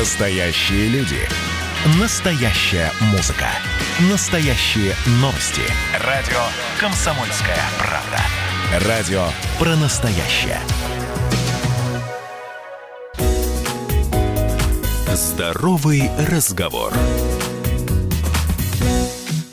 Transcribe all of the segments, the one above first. Настоящие люди. Настоящая музыка. Настоящие новости. Радио «Комсомольская правда». Радио про настоящее. Здоровый разговор.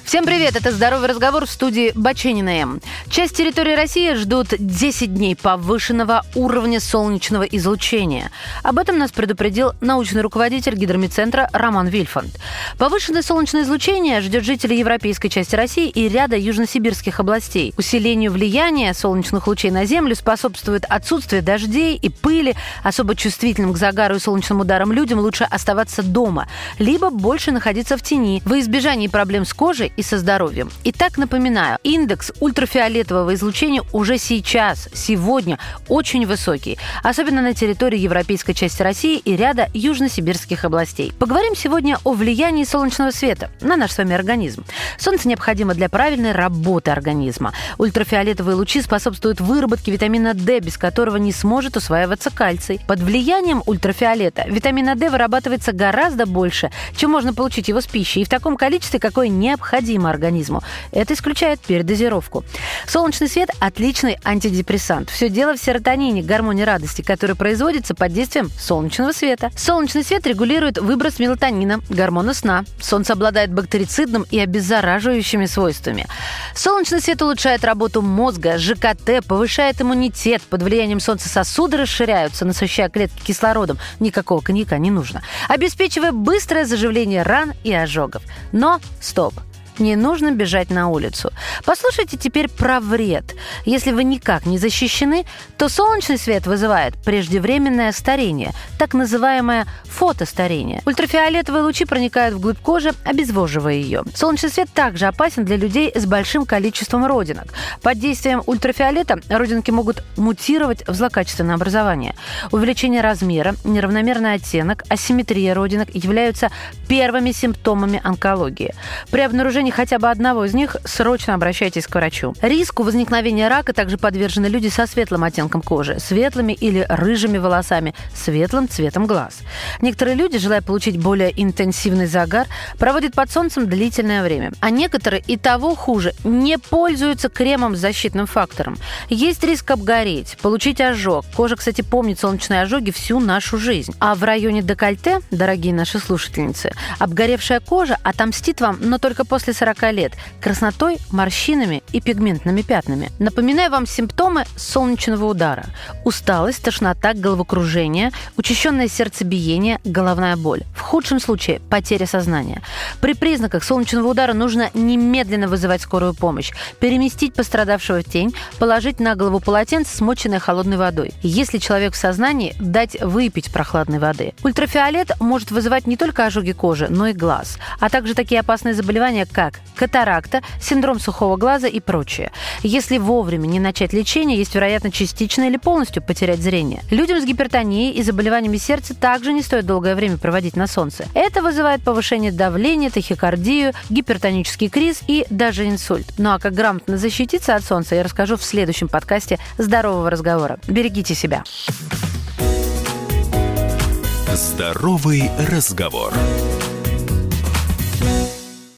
Всем привет, это «Здоровый разговор» в студии Баченина М. Часть территории России ждут 10 дней повышенного уровня солнечного излучения. Об этом нас предупредил научный руководитель гидромедцентра Роман Вильфанд. Повышенное солнечное излучение ждет жителей европейской части России и ряда южносибирских областей. Усилению влияния солнечных лучей на Землю способствует отсутствие дождей и пыли. Особо чувствительным к загару и солнечным ударам людям лучше оставаться дома, либо больше находиться в тени во избежании проблем с кожей и со здоровьем. Итак, напоминаю, индекс ультрафиолетового излучения уже сегодня, очень высокий, особенно на территории европейской части России и ряда южносибирских областей. Поговорим сегодня о влиянии солнечного света на наш с вами организм. Солнце необходимо для правильной работы организма. Ультрафиолетовые лучи способствуют выработке витамина D, без которого не сможет усваиваться кальций. Под влиянием ультрафиолета витамина D вырабатывается гораздо больше, чем можно получить его с пищей, и в таком количестве, какое необходимо организму. Это исключает передозировку. Солнечный свет – отличный антидепрессант. Все дело в серотонине, гормоне радости, который производится под действием солнечного света. Солнечный свет регулирует выброс мелатонина, гормона сна. Солнце обладает бактерицидным и обеззараживающими свойствами. Солнечный свет улучшает работу мозга, ЖКТ, повышает иммунитет. Под влиянием солнца сосуды расширяются, насыщая клетки кислородом. Никакого коньяка не нужно. Обеспечивая быстрое заживление ран и ожогов. Но стоп! Не нужно бежать на улицу. Послушайте теперь про вред. Если вы никак не защищены, то солнечный свет вызывает преждевременное старение, так называемое фотостарение. Ультрафиолетовые лучи проникают вглубь кожи, обезвоживая ее. Солнечный свет также опасен для людей с большим количеством родинок. Под действием ультрафиолета родинки могут мутировать в злокачественное образование. Увеличение размера, неравномерный оттенок, асимметрия родинок являются первыми симптомами онкологии. При обнаружении хотя бы одного из них, срочно обращайтесь к врачу. Риску возникновения рака также подвержены люди со светлым оттенком кожи, светлыми или рыжими волосами, светлым цветом глаз. Некоторые люди, желая получить более интенсивный загар, проводят под солнцем длительное время. А некоторые, и того хуже, не пользуются кремом с защитным фактором. Есть риск обгореть, получить ожог. Кожа, кстати, помнит солнечные ожоги всю нашу жизнь. А в районе декольте, дорогие наши слушательницы, обгоревшая кожа отомстит вам, но только после 40 лет, краснотой, морщинами и пигментными пятнами. Напоминаю вам симптомы солнечного удара. Усталость, тошнота, головокружение, учащенное сердцебиение, головная боль. В худшем случае потеря сознания. При признаках солнечного удара нужно немедленно вызывать скорую помощь, переместить пострадавшего в тень, положить на голову полотенце, смоченное холодной водой. Если человек в сознании, дать выпить прохладной воды. Ультрафиолет может вызывать не только ожоги кожи, но и глаз, а также такие опасные заболевания, как катаракта, синдром сухого глаза и прочее. Если вовремя не начать лечение, есть вероятность частично или полностью потерять зрение. Людям с гипертонией и заболеваниями сердца также не стоит долгое время проводить на солнце. Это вызывает повышение давления, тахикардию, гипертонический криз и даже инсульт. Ну а как грамотно защититься от солнца, я расскажу в следующем подкасте «Здорового разговора». Берегите себя. Здоровый разговор.